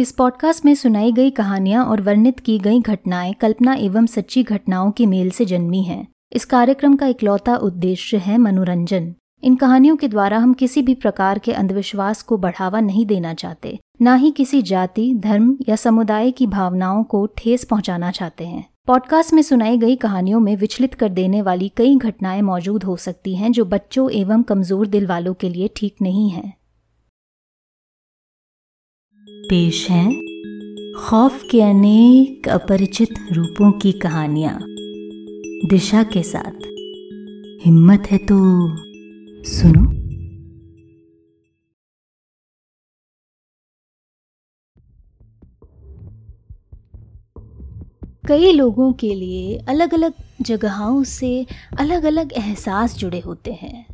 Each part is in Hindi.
इस पॉडकास्ट में सुनाई गई कहानियाँ और वर्णित की गई घटनाएं कल्पना एवं सच्ची घटनाओं के मेल से जन्मी हैं। इस कार्यक्रम का इकलौता उद्देश्य है मनोरंजन। इन कहानियों के द्वारा हम किसी भी प्रकार के अंधविश्वास को बढ़ावा नहीं देना चाहते, ना ही किसी जाति, धर्म या समुदाय की भावनाओं को ठेस पहुँचाना चाहते हैं। पॉडकास्ट में सुनाई गई कहानियों में विचलित कर देने वाली कई घटनाएं मौजूद हो सकती हैं जो बच्चों एवं कमजोर दिल वालों के लिए ठीक नहीं है। पेश है खौफ के अनेक अपरिचित रूपों की कहानियां, दिशा के साथ। हिम्मत है तो सुनो। कई लोगों के लिए अलग अलग जगहों से अलग अलग एहसास जुड़े होते हैं।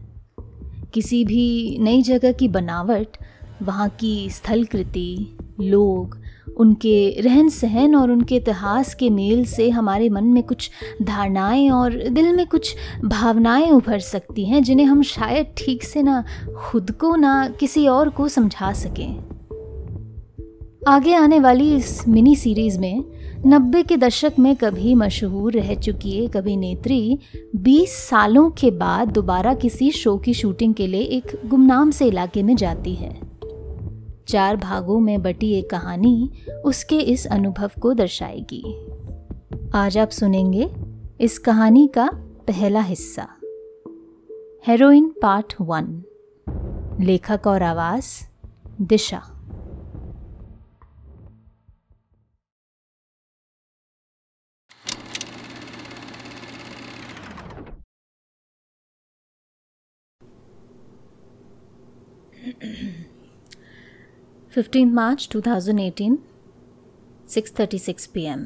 किसी भी नई जगह की बनावट, वहाँ की स्थलकृति, लोग, उनके रहन सहन और उनके इतिहास के मेल से हमारे मन में कुछ धारणाएं और दिल में कुछ भावनाएं उभर सकती हैं जिन्हें हम शायद ठीक से ना खुद को ना किसी और को समझा सकें। आगे आने वाली इस मिनी सीरीज़ में 90 के दशक में कभी मशहूर रह चुकी एक अभिनेत्री 20 सालों के बाद दोबारा किसी शो की शूटिंग के लिए एक गुमनाम से इलाके में जाती है। 4 भागों में बटी एक कहानी उसके इस अनुभव को दर्शाएगी। आज आप सुनेंगे इस कहानी का पहला हिस्सा, हेरोइन पार्ट 1। लेखक और आवाज़ दिशा। March 15, 2018, 6:36 PM.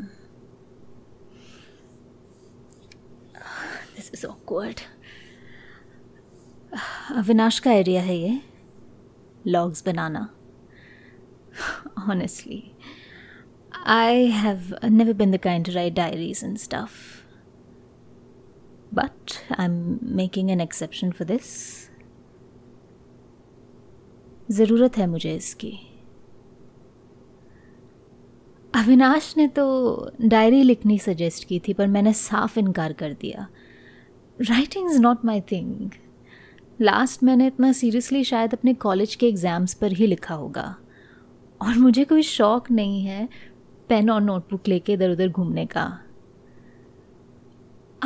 This is awkward. Avinash का एरिया है ये, लॉग्स बनाना। Honestly, I have never been the kind to write diaries and stuff. But I'm making an exception for this. ज़रूरत है मुझे इसकी। अविनाश ने तो डायरी लिखनी सजेस्ट की थी पर मैंने साफ इनकार कर दिया। Writing is not my thing. Last मैंने इतना सीरियसली शायद अपने कॉलेज के एग्ज़ाम्स पर ही लिखा होगा, और मुझे कोई शौक़ नहीं है पेन और नोटबुक लेके इधर उधर घूमने का।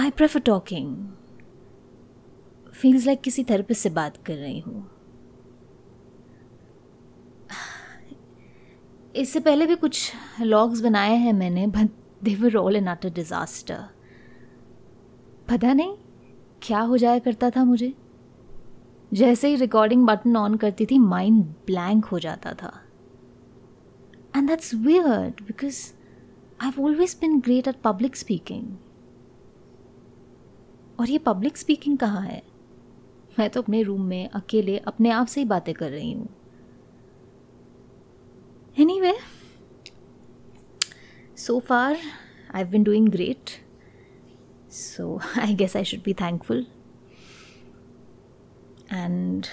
I prefer talking. Feels like किसी थेरेपिस्ट से बात कर रही हूँ। इससे पहले भी कुछ लॉग्स बनाए हैं मैंने, but they were all an utter disaster. पता नहीं क्या हो जाया करता था मुझे। जैसे ही रिकॉर्डिंग बटन ऑन करती थी माइंड ब्लैंक हो जाता था। And that's weird because I have always been great at public speaking. और ये पब्लिक स्पीकिंग कहाँ है? मैं तो अपने रूम में अकेले अपने आप से ही बातें कर रही हूँ। Anyway, so far I've been doing great, so I guess I should be thankful. And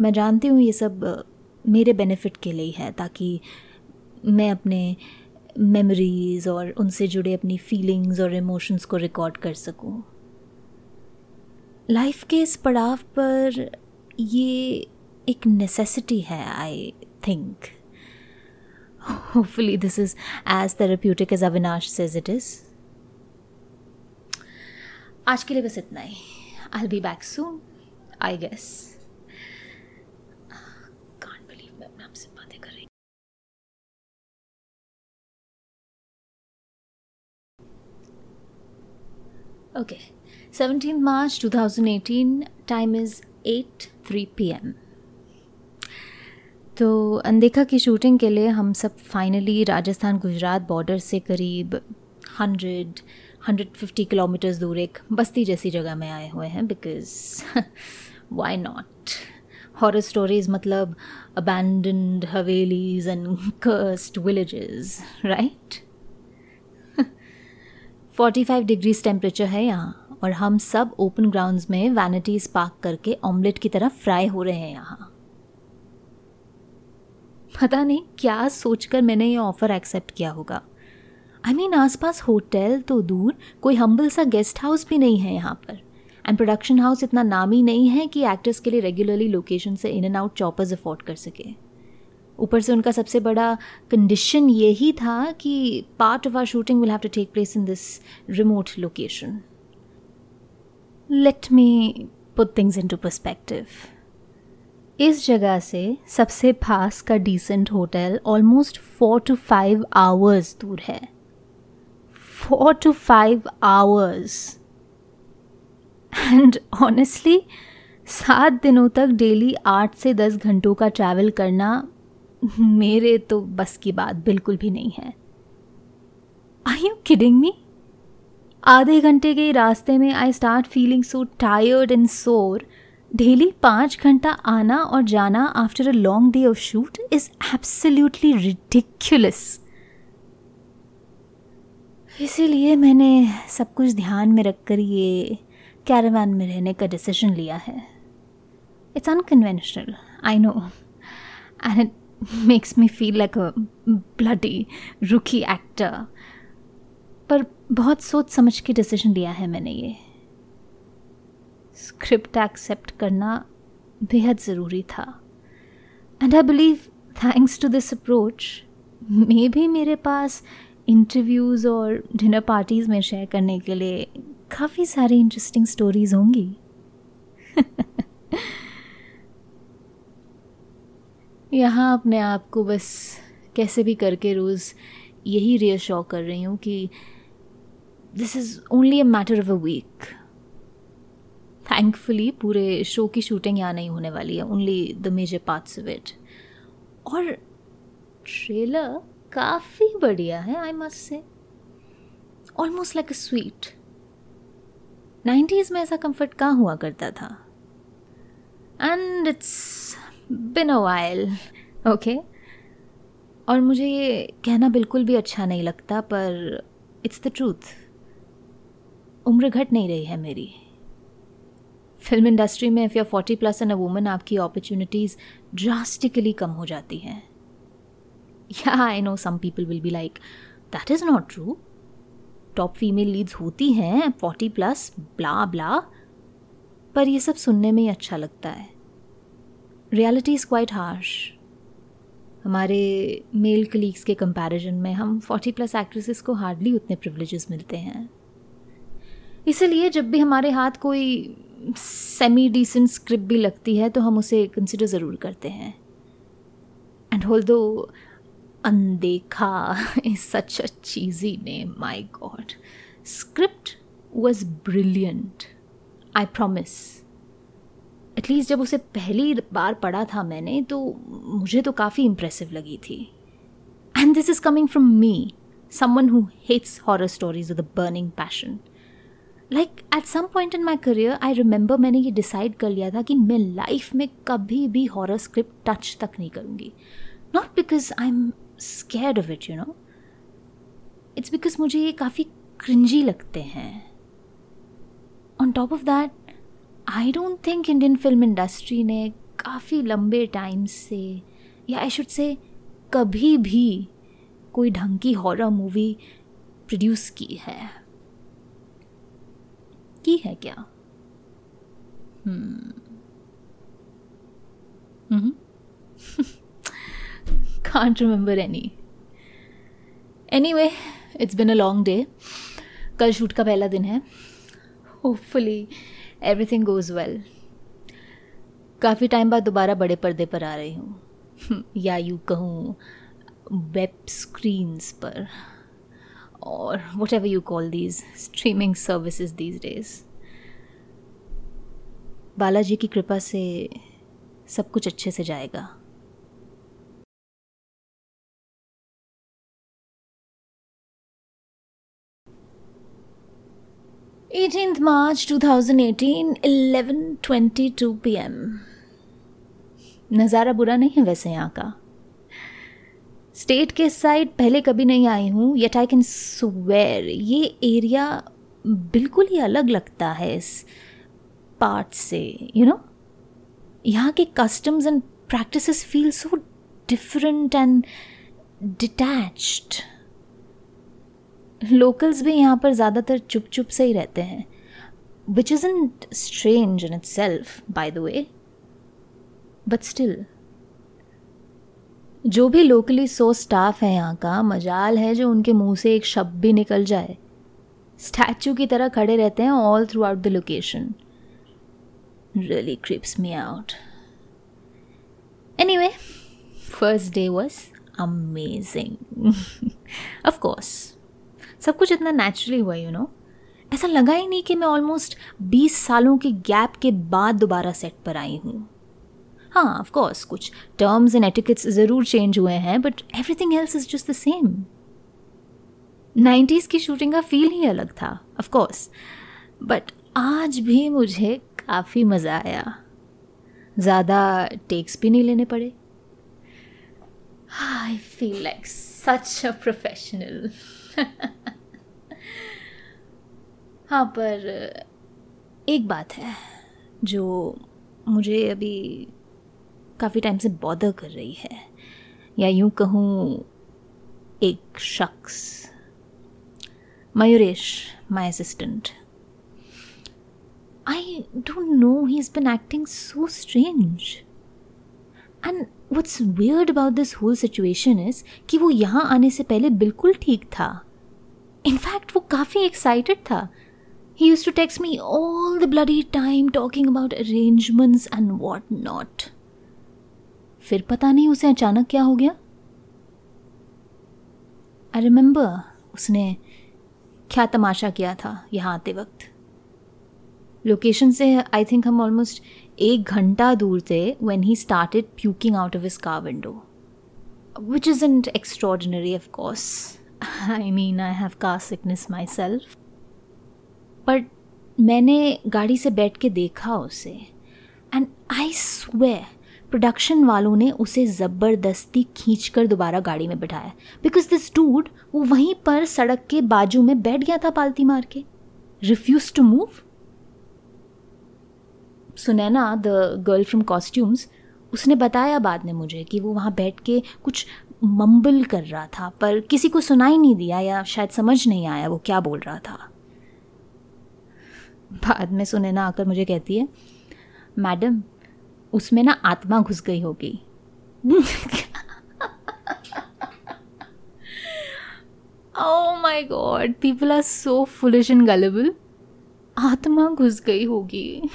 मैं जानती हूँ ये सब मेरे बेनिफिट के लिए है, ताकि मैं अपने मेमोरीज़ और उनसे जुड़े अपनी फीलिंग्स और इमोशंस को रिकॉर्ड कर सकूँ। लाइफ के इस पड़ाव पर ये एक नेसेसिटी है, आई think. Hopefully this is as therapeutic as Avinash says it is. आज के लिए बस इतना ही. I'll be back soon, I guess. Can't believe मैं अपने आप से बातें कर रही। Okay, 17th March 2018, time is 8:03 PM. तो अंधेखा की शूटिंग के लिए हम सब फाइनली राजस्थान गुजरात बॉर्डर से करीब 150 किलोमीटर्स दूर एक बस्ती जैसी जगह में आए हुए हैं, because why not. Horror stories मतलब abandoned havelis and cursed villages, right? 45 degrees temperature है यहाँ, और हम सब ओपन ग्राउंड्स में वैनिटीज पार्क करके ऑमलेट की तरह फ्राई हो रहे हैं यहाँ। पता नहीं क्या सोचकर मैंने ये ऑफ़र एक्सेप्ट किया होगा। आई मीन आसपास होटल तो दूर कोई हम्बल सा गेस्ट हाउस भी नहीं है यहाँ पर, एंड प्रोडक्शन हाउस इतना नामी नहीं है कि एक्टर्स के लिए रेगुलरली लोकेशन से in and out choppers afford कर सके। ऊपर से उनका सबसे बड़ा कंडीशन यही था कि part of our shooting will have to take place in this remote location. Let me put things into perspective. इस जगह से सबसे पास का decent hotel almost 4 to 5 hours दूर है। 4 to 5 hours। एंड ऑनेस्टली 7 दिनों तक डेली 8 से 10 घंटों का ट्रैवल करना मेरे तो बस की बात बिल्कुल भी नहीं है। Are you kidding me? आधे घंटे के रास्ते में I start feeling so tired and sore. Daily 5 घंटा आना और जाना after a long day of shoot is absolutely ridiculous. इसीलिए मैंने सब कुछ ध्यान में रखकर ये कैरावान में रहने का डिसीजन लिया है। It's unconventional, I know, and it makes me feel like a bloody rookie actor, पर बहुत सोच समझ के डिसीजन लिया है मैंने। ये स्क्रिप्ट एक्सेप्ट करना बेहद ज़रूरी था, and I believe thanks to this approach मे भी मेरे पास इंटरव्यूज़ और डिनर पार्टीज़ में शेयर करने के लिए काफ़ी सारी इंटरेस्टिंग स्टोरीज होंगी। यहाँ अपने आप को बस कैसे भी करके रोज़ यही रियश्योर कर रही हूँ कि this is only a matter of a week. Thankfully पूरे शो की शूटिंग यहाँ नहीं होने वाली है, only the major parts of it. और ट्रेलर काफ़ी बढ़िया है, I must say, almost like a suite. 90s में ऐसा कंफर्ट कहाँ हुआ करता था। And it's been a while, okay. और मुझे ये कहना बिल्कुल भी अच्छा नहीं लगता, पर इट्स द ट्रूथ। उम्र घट नहीं रही है मेरी। फिल्म इंडस्ट्री में if you are 40+ and a woman, आपकी अपॉर्चुनिटीज़ ड्रास्टिकली कम हो जाती हैं। या I know some people will be like that is not true, top female leads होती हैं 40+, ब्ला ब्ला, पर ये सब सुनने में ही अच्छा लगता है। Reality is quite harsh. हमारे मेल कलीग्स के कंपैरिजन में हम 40+ एक्ट्रेसेस को हार्डली उतने प्रिविलेजेस मिलते हैं। इसलिए जब भी हमारे हाथ कोई सेमी डिसेंट स्क्रिप्ट भी लगती है तो हम उसे कंसिडर ज़रूर करते हैं। And although Andhekha is such a cheesy name, my God. Script was brilliant, I promise. At least जब उसे पहली बार पढ़ा था मैंने तो मुझे तो काफ़ी इम्प्रेसिव लगी थी। And this is coming from me, someone who hates horror stories with a burning passion. Like at some point in my career, I remember मैंने ये decide कर लिया था कि मैं लाइफ में कभी भी horror script touch तक नहीं करूँगी। Not because I'm scared of it, you know. It's because मुझे ये काफ़ी cringy लगते हैं। On top of that, I don't think Indian film industry ने काफ़ी लंबे time से, या I should say कभी भी कोई ढंग की horror movie produce की है। की है क्या? Can't remember any. Anyway, it's been a long day. कल शूट का पहला दिन है। Hopefully everything goes well. काफ़ी टाइम बाद दोबारा बड़े पर्दे पर आ रही हूँ, या यूँ कहूँ वेब स्क्रीन्स पर, और whatever you call these streaming services these days. Balaji की कृपा से सब कुछ अच्छे से जाएगा। March 18, 2018, 11:22 PM। नज़ारा बुरा नहीं है वैसे यहाँ का। स्टेट के साइड पहले कभी नहीं आई हूँ, येट आई कैन स्वेयर ये एरिया बिल्कुल ही अलग लगता है इस पार्ट से, यू नो। यहाँ के customs and practices feel so different and detached. Locals भी यहाँ पर ज़्यादातर चुप चुप से ही रहते हैं, which isn't strange in itself, by the way. But still, जो भी locally सो स्टाफ है यहाँ का, मजाल है जो उनके मुंह से एक शब्द भी निकल जाए. स्टैचू की तरह खड़े रहते हैं all throughout the location. Really creeps me out. Anyway, first day was amazing. Of course. सब कुछ इतना naturally हुआ, you know. ऐसा लगा ही नहीं कि मैं ऑलमोस्ट 20 सालों के गैप के बाद दोबारा सेट पर आई हूँ. हाँ, ऑफ कोर्स कुछ टर्म्स एंड एटिकेट्स ज़रूर चेंज हुए हैं, but everything else is just the same. 90s की शूटिंग का फील ही अलग था, ऑफ कोर्स, बट आज भी मुझे काफ़ी मज़ा आया. ज़्यादा टेक्स भी नहीं लेने पड़े. I feel like such a professional. हाँ, पर एक बात है जो मुझे अभी काफ़ी टाइम से बॉदर कर रही है, या यूँ कहूँ एक शख्स, Mayuresh, my assistant. I don't know, he is been acting so strange. And what's weird about this whole situation is कि वो यहाँ आने से पहले बिल्कुल ठीक था. इनफैक्ट वो काफ़ी एक्साइटेड था. He used to text me all the bloody time talking about arrangements and what not. फिर पता नहीं उसे अचानक क्या हो गया. I remember उसने क्या तमाशा किया था यहाँ आते वक्त. लोकेशन से आई थिंक हम ऑलमोस्ट 1 घंटा दूर थे when he started puking out of his car window. Which isn't extraordinary, of course. I mean, I have car sickness myself. पर मैंने गाड़ी से बैठ के देखा उसे, एंड आई स्वेयर प्रोडक्शन वालों ने उसे ज़बरदस्ती खींचकर दोबारा गाड़ी में बिठाया, बिकॉज दिस डूड वो वहीं पर सड़क के बाजू में बैठ गया था पालती मार के, refuse to move. Sunaina, the girl from costumes, उसने बताया बाद में मुझे कि वो वहाँ बैठ के कुछ मम्बल कर रहा था, पर किसी को सुनाई नहीं दिया या शायद समझ नहीं आया वो क्या बोल रहा था. बाद में सुनैना आकर मुझे कहती है, मैडम उसमें ना आत्मा घुस गई होगी. Oh my God, people are so foolish and gullible. आत्मा घुस गई होगी.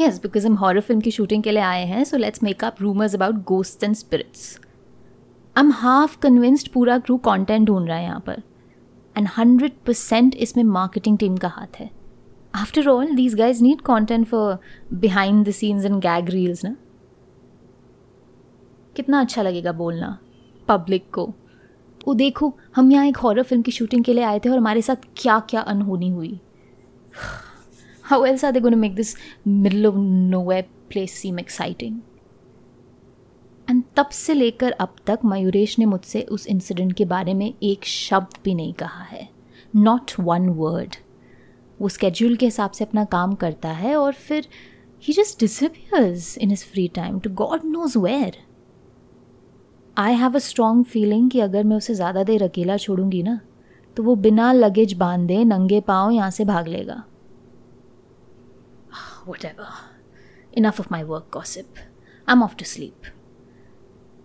यस, बिकॉज हम हॉरर फिल्म की शूटिंग के लिए आए हैं, so let's make up rumours about ghosts and spirits. I am half convinced पूरा क्रू कंटेंट ढूंढ रहा है यहाँ पर, एंड 100% इसमें मार्केटिंग टीम का हाथ है. After all, these guys need content for behind the scenes and gag reels ना. कितना अच्छा लगेगा बोलना पब्लिक को, वो देखो हम यहाँ एक हॉरर फिल्म की शूटिंग के लिए आए थे और हमारे साथ क्या क्या अनहोनी हुई. How else are they going to make this middle of nowhere place seem exciting? And तब से लेकर अब तक मयूरेश ने मुझसे उस इंसिडेंट के बारे में एक शब्द भी नहीं कहा है. Not one word. वो स्केड्यूल के हिसाब से अपना काम करता है और फिर he just disappears in his free time to God knows where. I have a strong feeling कि अगर मैं उसे ज़्यादा देर अकेला छोड़ूंगी ना, तो वो बिना लगेज बांधे नंगे पाँव यहाँ से भाग लेगा. Whatever, enough of my work gossip, I am off to sleep.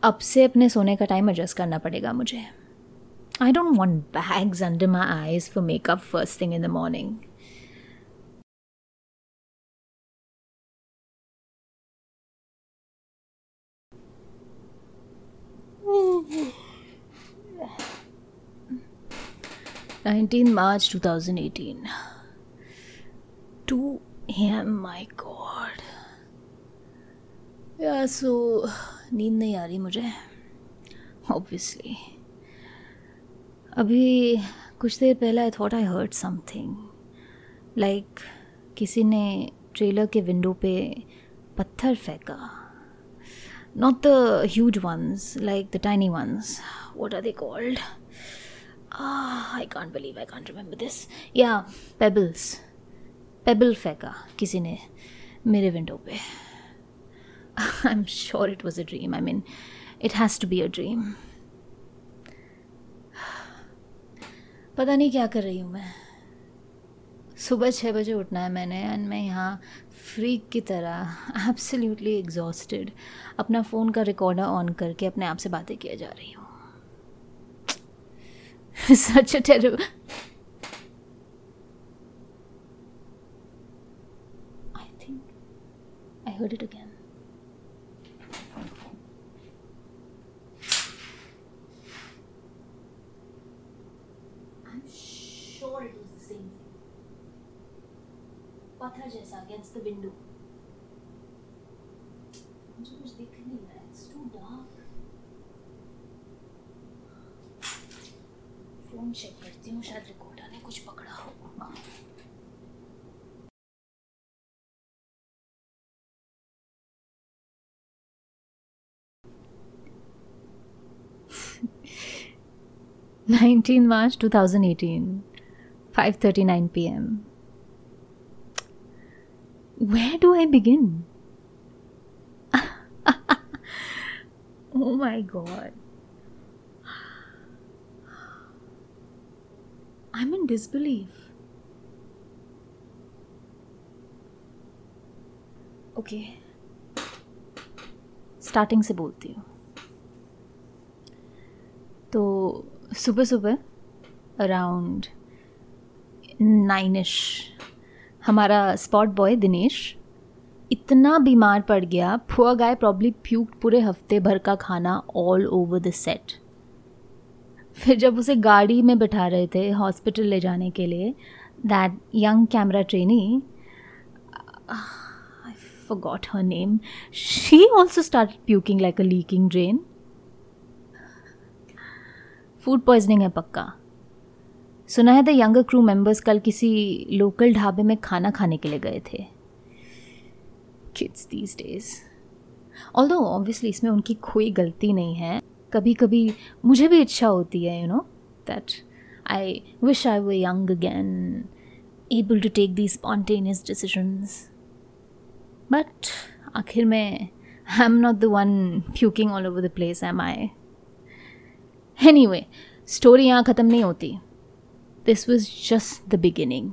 अब से अपने सोने का टाइम एडजस्ट करना पड़ेगा मुझे. I don't want bags under my eyes for makeup first thing in the morning. March 19, 2018, 2 AM. My God. Yeah, so नींद नहीं आ रही मुझे, obviously. अभी कुछ देर पहले I thought I heard something, like किसी ने ट्रेलर के विंडो पे पत्थर फेंका. Not the huge ones, like the tiny ones. What are they called? I can't believe I can't remember this. Yeah, pebbles. Pebble फेंका किसी ने मेरे विंडो पे. I'm sure it was a dream. I mean, It has to be a dream. पता नहीं क्या कर रही हूँ मैं. सुबह 6 बजे उठना है मैंने एंड मैं यहाँ फ्रीक की तरह एब्सोल्युटली एग्जॉस्टेड अपना फ़ोन का रिकॉर्डर ऑन करके अपने आप से बातें किए जा रही हूँ. Such a terrible. I think I heard it again. पत्थर जैसा against the window. मुझे कुछ दिख नहीं रहा है. It's too dark. Phone check करती हूँ, शायद रिकॉर्डर ने कुछ पकड़ा हो. March 19 2018, 5:39 PM. Where do I begin? Oh my God. I'm in disbelief. Okay. Starting से बोलती हूँ. तो सुबह सुबह around 9ish हमारा स्पॉट बॉय दिनेश इतना बीमार पड़ गया. पुअर गाय प्रॉब्ली प्यूक्ड पूरे हफ्ते भर का खाना ऑल ओवर द सेट. फिर जब उसे गाड़ी में बिठा रहे थे हॉस्पिटल ले जाने के लिए, that young camera trainee, I forgot her name, she also started puking like a leaking drain. Food poisoning है पक्का. सुना है द यंगर क्रू मेंबर्स कल किसी लोकल ढाबे में खाना खाने के लिए गए थे. Kids these days. Although obviously इसमें उनकी कोई गलती नहीं है. कभी कभी मुझे भी इच्छा होती है, you know, that I wish I were young again, able to take these spontaneous decisions. But आखिर में I am not the one puking all over the place, am I? Anyway, story यहाँ ख़त्म नहीं होती. This was just the beginning.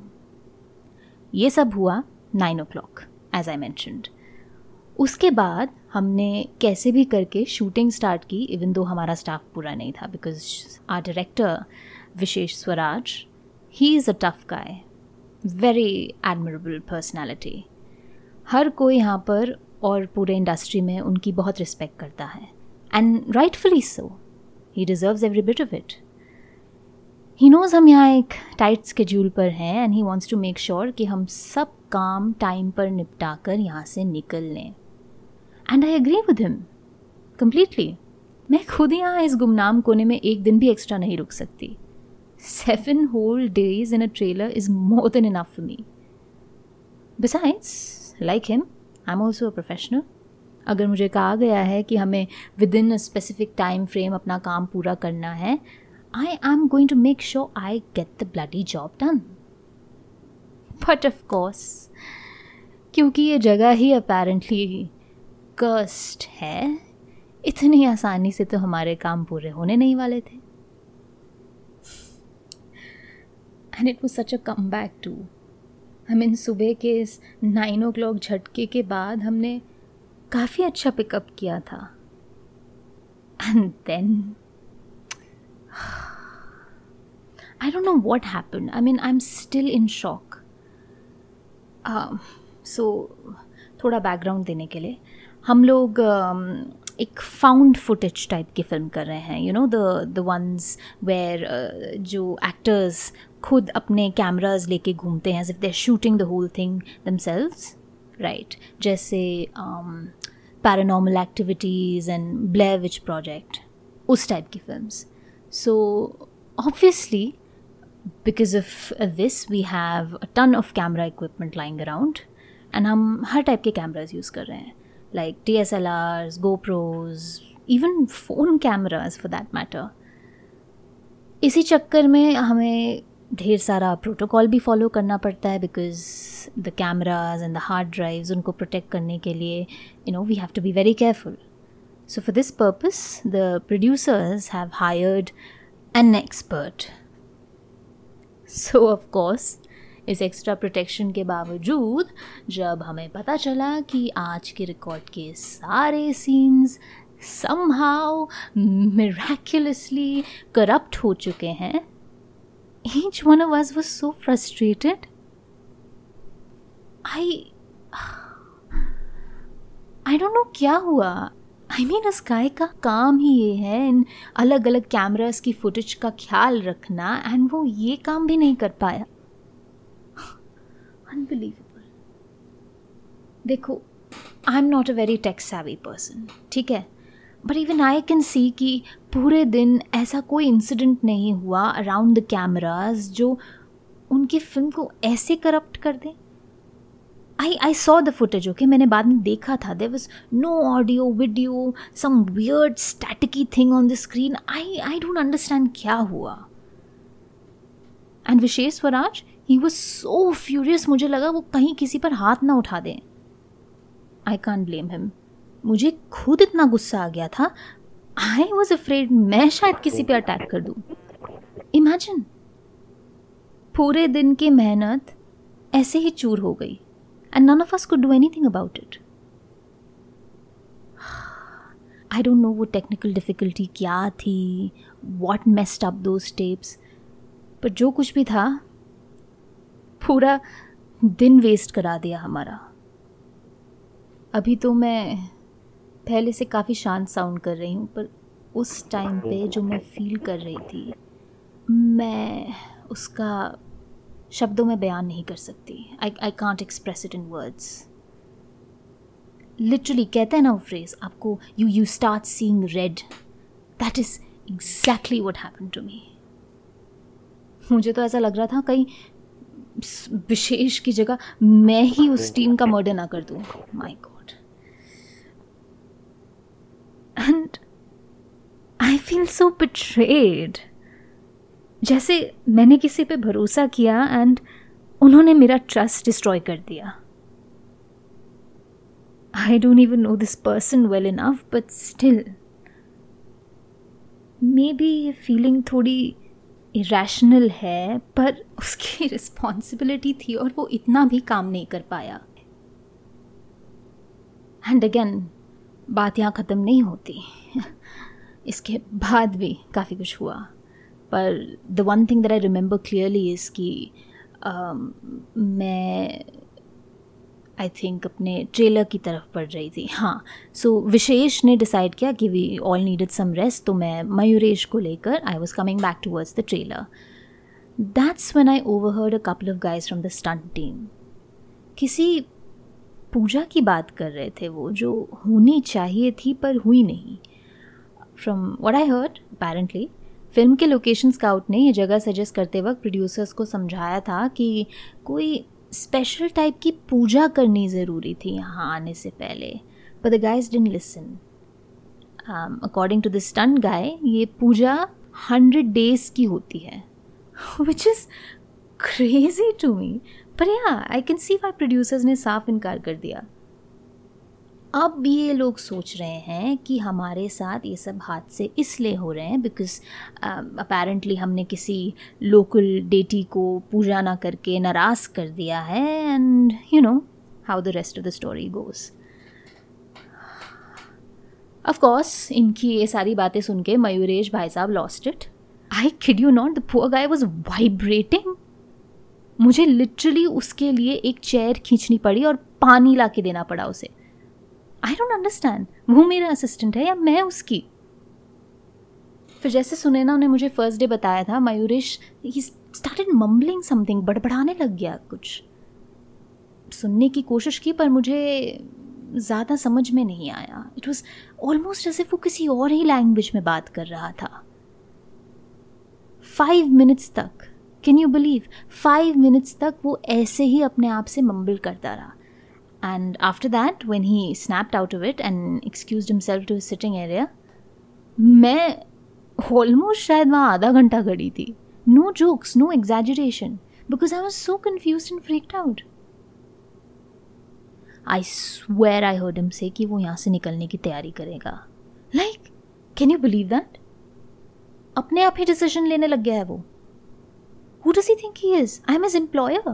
ये सब हुआ 9 o'clock, as I mentioned. उसके बाद हमने कैसे भी करके शूटिंग स्टार्ट की, इवन दो हमारा स्टाफ पूरा नहीं था, because our director, wishes Swaraj, he is a tough guy, very admirable personality. हर कोई यहाँ पर और पूरे इंडस्ट्री में उनकी बहुत रिस्पेक्ट करता है, and rightfully so. He deserves every bit of it. He knows हम यहाँ एक टाइट स्केड्यूल पर हैं and he wants to make sure कि हम सब काम टाइम पर निपटा कर यहाँ से निकल लें. And I agree with him completely. मैं खुद यहाँ इस गुमनाम कोने में एक दिन भी एक्स्ट्रा नहीं रुक सकती. 7 whole days in a trailer is more than enough for me. Besides, like him, I am also a professional. अगर मुझे कहा गया है कि हमें within a specific time frame अपना काम पूरा करना है, I am going to make sure I get the bloody job done. But of course, क्योंकि ये जगह ही apparently cursed है, इतनी आसानी से तो हमारे काम पूरे होने नहीं वाले थे. And it was such a comeback too. I mean, सुबह के इस 9 o'clock झटके के बाद हमने काफ़ी अच्छा पिकअप किया था. And then I don't know what happened. I mean, I'm still in shock. So, थोड़ा background देने के लिए, हम लोग एक found footage type की film कर रहे हैं. You know, the ones where जो actors खुद अपने cameras लेके घूमते हैं as if they're shooting the whole thing themselves, right? जैसे Paranormal Activities and Blair Witch Project, उस type की films. So obviously, because of this, we have a ton of camera equipment lying around, and हम हर type के cameras use कर रहे हैं, like DSLRs, GoPros, even phone cameras for that matter. इसी चक्कर में हमें ढेर सारा protocol भी follow करना पड़ता है, because the cameras and the hard drives उनको protect करने के लिए, you know, we have to be very careful. So for this purpose, the producers have hired an expert. So of course, इस एक्स्ट्रा प्रोटेक्शन के बावजूद जब हमें पता चला कि आज के रिकॉर्ड के सारे सीन्स somehow miraculously corrupt हो चुके हैं, each one of us was so frustrated. I don't know क्या हुआ. I mean, स्काई का काम ही ये है इन अलग अलग कैमरास की फुटेज का ख्याल रखना, एंड वो ये काम भी नहीं कर पाया. Unbelievable. देखो, I am not a very tech savvy person, ठीक है, but even I can see कि पूरे दिन ऐसा कोई इंसिडेंट नहीं हुआ अराउंड द कैमराज जो उनकी फिल्म को ऐसे करप्ट कर दे. I saw the footage, okay? मैंने बाद में देखा था. There was no audio, video, some weird staticky thing on the screen. I don't understand क्या हुआ. And Vishesh Swaraj, he was so furious. मुझे लगा वो कहीं किसी पर हाथ ना उठा दें. I can't blame him. मुझे खुद इतना गुस्सा आ गया था. I was afraid मैं शायद किसी पे अटैक कर दूँ. Imagine. पूरे दिन की मेहनत ऐसे ही चूर हो गई. And none of us could do anything about it. I don't know वो technical difficulty क्या थी, what messed up those tapes, पर जो कुछ भी था, पूरा दिन वेस्ट करा दिया हमारा. अभी तो मैं पहले से काफ़ी शांत साउंड कर रही हूँ, पर उस टाइम पे जो मैं फील कर रही थी, मैं उसका शब्दों में बयान नहीं कर सकती. I can't express it in words. Literally, कहते हैं ना वो फ्रेज आपको, you start seeing red. That is exactly what happened to me. मुझे तो ऐसा लग रहा था कहीं विशेष की जगह मैं ही उस टीम का मर्डर ना कर दूँ. My God. And I feel so betrayed. जैसे मैंने किसी पे भरोसा किया एंड उन्होंने मेरा ट्रस्ट डिस्ट्रॉय कर दिया. I don't even know this person well enough, but still maybe ये फीलिंग थोड़ी इरेशनल है, पर उसकी रिस्पॉन्सिबिलिटी थी और वो इतना भी काम नहीं कर पाया. एंड अगेन, बात यहाँ ख़त्म नहीं होती. इसके बाद भी काफ़ी कुछ हुआ, पर the one thing that I remember clearly is कि मैं आई थिंक अपने ट्रेलर की तरफ पढ़ रही थी. हाँ, सो विशेष ने डिसाइड किया कि we all needed some rest, तो मैं मयूरेश को लेकर आई was coming back towards the trailer. That's when I overheard a couple of guys from the stunt team. किसी पूजा की बात कर रहे थे वो, जो होनी चाहिए थी पर हुई नहीं. From what I heard, apparently film के लोकेशन स्काउट ने ये जगह सजेस्ट करते वक्त प्रोड्यूसर्स को समझाया था कि कोई स्पेशल टाइप की पूजा करनी ज़रूरी थी यहाँ आने से पहले, but the guys didn't listen. According to the stunt guy, ये पूजा 100 days की होती है, which is crazy to me, पर yeah I can see why producers ने साफ इनकार कर दिया. अब ये लोग सोच रहे हैं कि हमारे साथ ये सब हादसे इसलिए हो रहे हैं बिकॉज अपेरेंटली हमने किसी लोकल डेटी को पूजा ना करके नाराज़ कर दिया है, and you know how the rest of the story goes. Of course, इनकी ये सारी बातें सुन के मयूरेश भाई साहब lost it. I kid you not, the poor guy was vibrating. मुझे लिटरली उसके लिए एक चेयर खींचनी पड़ी और पानी ला के देना पड़ा उसे. आई डोंट अंडरस्टैंड, वो मेरा असिस्टेंट है या मैं उसकी. फिर जैसे सुनैना ने मुझे फर्स्ट डे बताया था, मयूरेश ही स्टार्टेड मम्बलिंग समथिंग, बड़बड़ाने लग गया कुछ. सुनने की कोशिश की पर मुझे ज़्यादा समझ में नहीं आया. It was almost as if वो किसी और ही लैंग्वेज में बात कर रहा था. 5 minutes तक, कैन यू बिलीव, 5 minutes तक वो ऐसे ही अपने आप से मम्बल करता रहा. And after that, when he snapped out of it and excused himself to his sitting area, मैं almost शायद वहाँ आधा घंटा खड़ी थी. No jokes, no exaggeration, because I was so confused and freaked out. I swear I heard him say कि वो यहाँ से निकलने की तैयारी करेगा. Like, can you believe that? अपने आप ही डिसीजन लेने लग गया है वो. Who does he think he is? I'm his employer.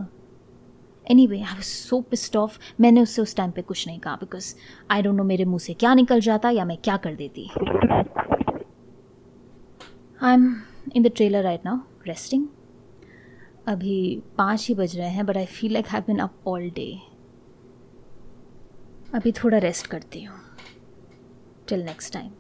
Anyway, I was so pissed off. मैंने उससे उस टाइम पे कुछ नहीं कहा because I don't know मेरे मुंह से क्या निकल जाता या मैं क्या कर देती. I'm in the trailer right now, resting. अभी 5 ही बज रहे हैं but I feel like I've been up all day. अभी थोड़ा रेस्ट करती हूँ. Till next time.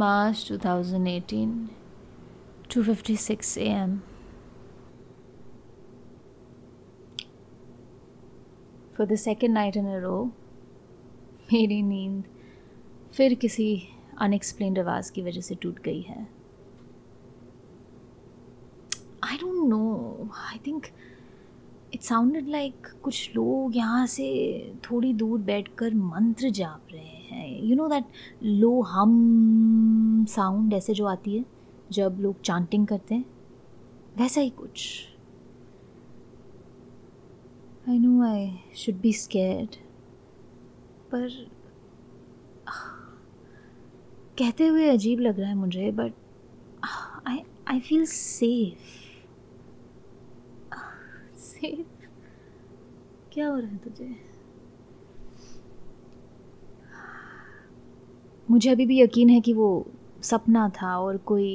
March 20th, 2018, 2:56 a.m. For the second night in a row, मेरी नींद फिर किसी अनएक्सप्लेन्ड आवाज़ की वजह से टूट गई है. I don't know. I think it sounded like कुछ लोग यहाँ से थोड़ी दूर बैठकर मंत्र जाप रहे हैं. You know that low hum sound ऐसे जो आती है जब लोग chanting करते हैं, वैसा ही कुछ. I know I should be scared, पर कहते हुए अजीब लग रहा है मुझे, but I feel safe. Safe? क्या हो रहा है तुझे? मुझे अभी भी यकीन है कि वो सपना था और कोई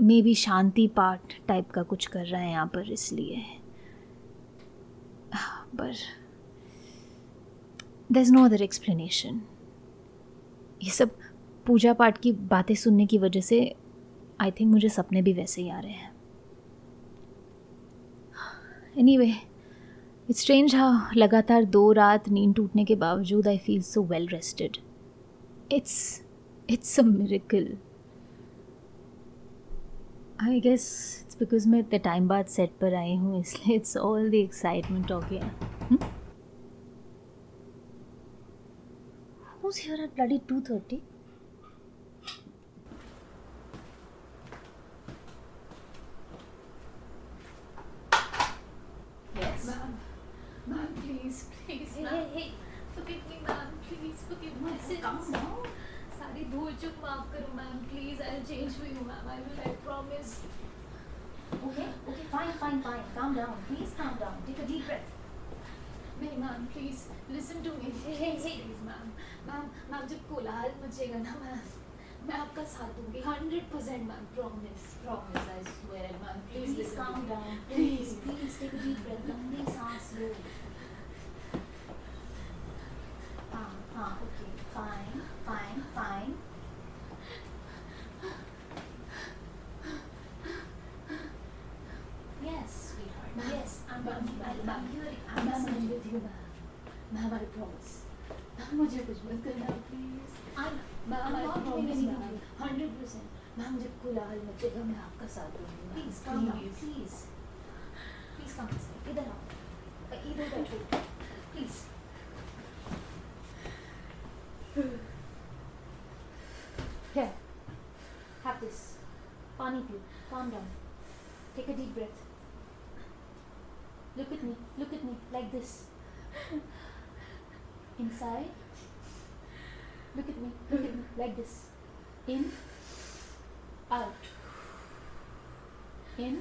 मे बी शांति पाठ टाइप का कुछ कर रहा है यहाँ पर, इसलिए. पर there is no other explanation. ये सब पूजा पाठ की बातें सुनने की वजह से आई थिंक मुझे सपने भी वैसे ही आ रहे हैं. एनीवे, इट्स स्ट्रेंज हाउ लगातार 2 रात नींद टूटने के बावजूद I feel so well rested. It's a miracle. I guess it's because मैं इतने टाइम बाद सेट पर आई हूँ, इसलिए it's all the excitement of here. Who's here at bloody 2:30? Hey, forgive me, ma'am. Please forgive me. Come now. सारी धूल चूक माफ करो, ma'am. Please, I'll change for you, ma'am. I promise. Okay. Fine. Calm down. Please, calm down. Take a deep breath. नहीं, ma'am. Please, listen to me. Hey. Please, ma'am. जब कोलाहल मचेगा ना, ma'am, मैं आपका साथ दूंगी 100%, ma'am. Promise. I swear, ma'am. Please listen. Calm down. Please take a deep breath. लंबी सांस लो. हाँ, okay, fine. Yes, sweetheart. Yes, I'm hearing. I'm listening with you, ma'am. I promise. Ma'am, मुझे कुछ मत करना, please. I'm not doing anything. 100%. Ma'am, जब कोलाहल मचेगा मैं आपका साथ दूंगी. Please come inside. इधर आओ. इधर बैठो. Please. Here, have this. Pani piyo. Calm down. Take a deep breath. Look at me, like this. Inside. Look at me, like this. In, out. In,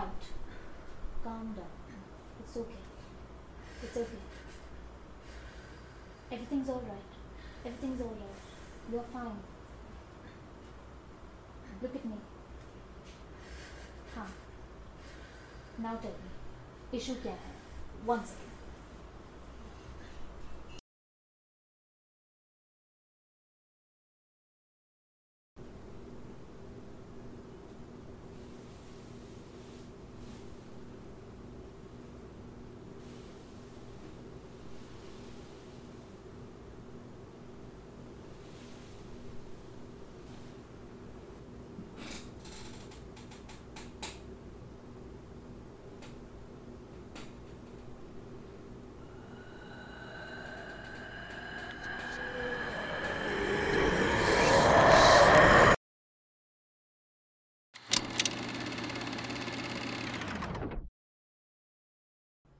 out. Calm down. It's okay. Everything's alright. You're fine. Look at me. Huh. Now tell me. Issue kya hai? One second.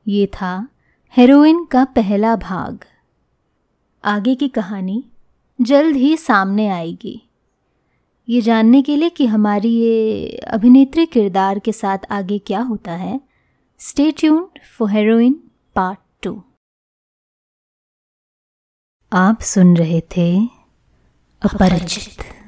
ये था हेरोइन का पहला भाग। आगे की कहानी जल्द ही सामने आएगी। ये जानने के लिए कि हमारी ये अभिनेत्री किरदार के साथ आगे क्या होता है, stay tuned for heroine part 2। आप सुन रहे थे अपरिचित।